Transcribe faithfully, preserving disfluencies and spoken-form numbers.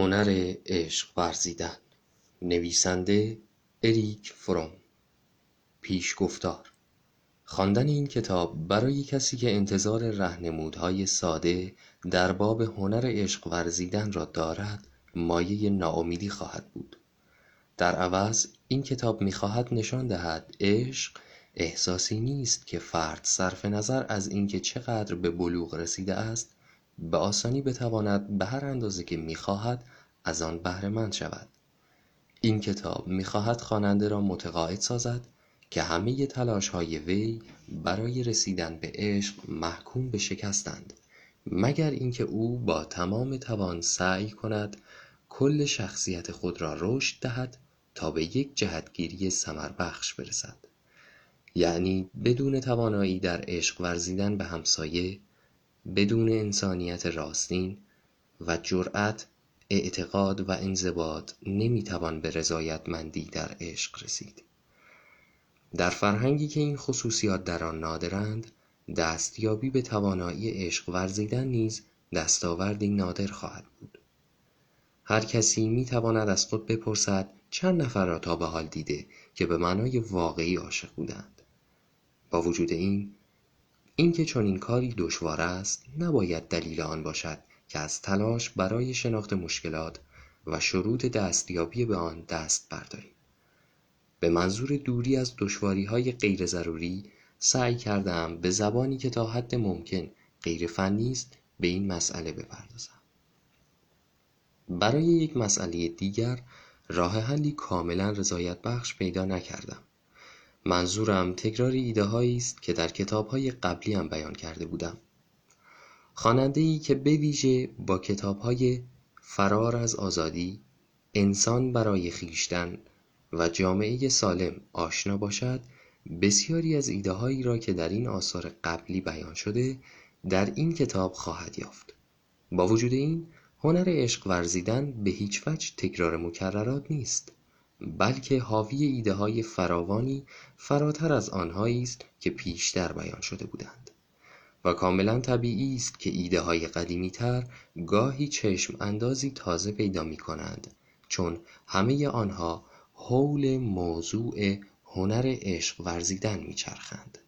هنر عشق ورزیدن، نویسنده اریک فروم. پیشگفتار: خواندن این کتاب برای کسی که انتظار راهنمودهای ساده در باب هنر عشق ورزیدن را دارد، مایه ناامیدی خواهد بود. در عوض این کتاب می‌خواهد نشان دهد عشق احساسی نیست که فرد صرف نظر از اینکه چقدر به بلوغ رسیده است به آسانی بتواند به هر اندازه که می‌خواهد از آن بهره‌مند شود. این کتاب می‌خواهد خواننده را متقاعد سازد که همه تلاش‌های وی برای رسیدن به عشق محکوم به شکستند، مگر اینکه او با تمام توان سعی کند کل شخصیت خود را رشد دهد تا به یک جهتگیری ثمربخش برسد، یعنی بدون توانایی در عشق ورزیدن به همسایه، بدون انسانیت راستین و جرأت، اعتقاد و انضباط نمیتوان به رضایتمندی در عشق رسید. در فرهنگی که این خصوصیات در آن نادرند، دستیابی به توانایی عشق ورزیدن نیز دستاوردی نادر خواهد بود. هر کسی میتواند از خود بپرسد چند نفر را تا به حال دیده که به معنای واقعی عاشق بودند. با وجود این، اینکه چنین کاری دشوار است نباید دلیل آن باشد که از تلاش برای شناخت مشکلات و شروط دستیابی به آن دست برداریم. به منظور دوری از دشواری‌های غیر ضروری سعی کردم به زبانی که تا حد ممکن غیر فنی است به این مسئله بپردازم. برای یک مسئله دیگر راه حلی کاملا رضایت بخش پیدا نکردم. منظورم تکرار ایده هایی است که در کتاب های قبلی هم بیان کرده بودم. خواننده‌ای که به ویژه با کتاب های فرار از آزادی، انسان برای خویشتن و جامعه سالم آشنا باشد، بسیاری از ایده هایی را که در این آثار قبلی بیان شده در این کتاب خواهد یافت. با وجود این، هنر عشق ورزیدن به هیچ وجه تکرار مکررات نیست، بلکه حاوی ایده های فراوانی فراتر از آنهایی است که پیشتر بیان شده بودند و کاملا طبیعی است که ایده های قدیمی تر گاهی چشم اندازی تازه پیدا می کنند، چون همه آنها حول موضوع هنر عشق ورزیدن می چرخند.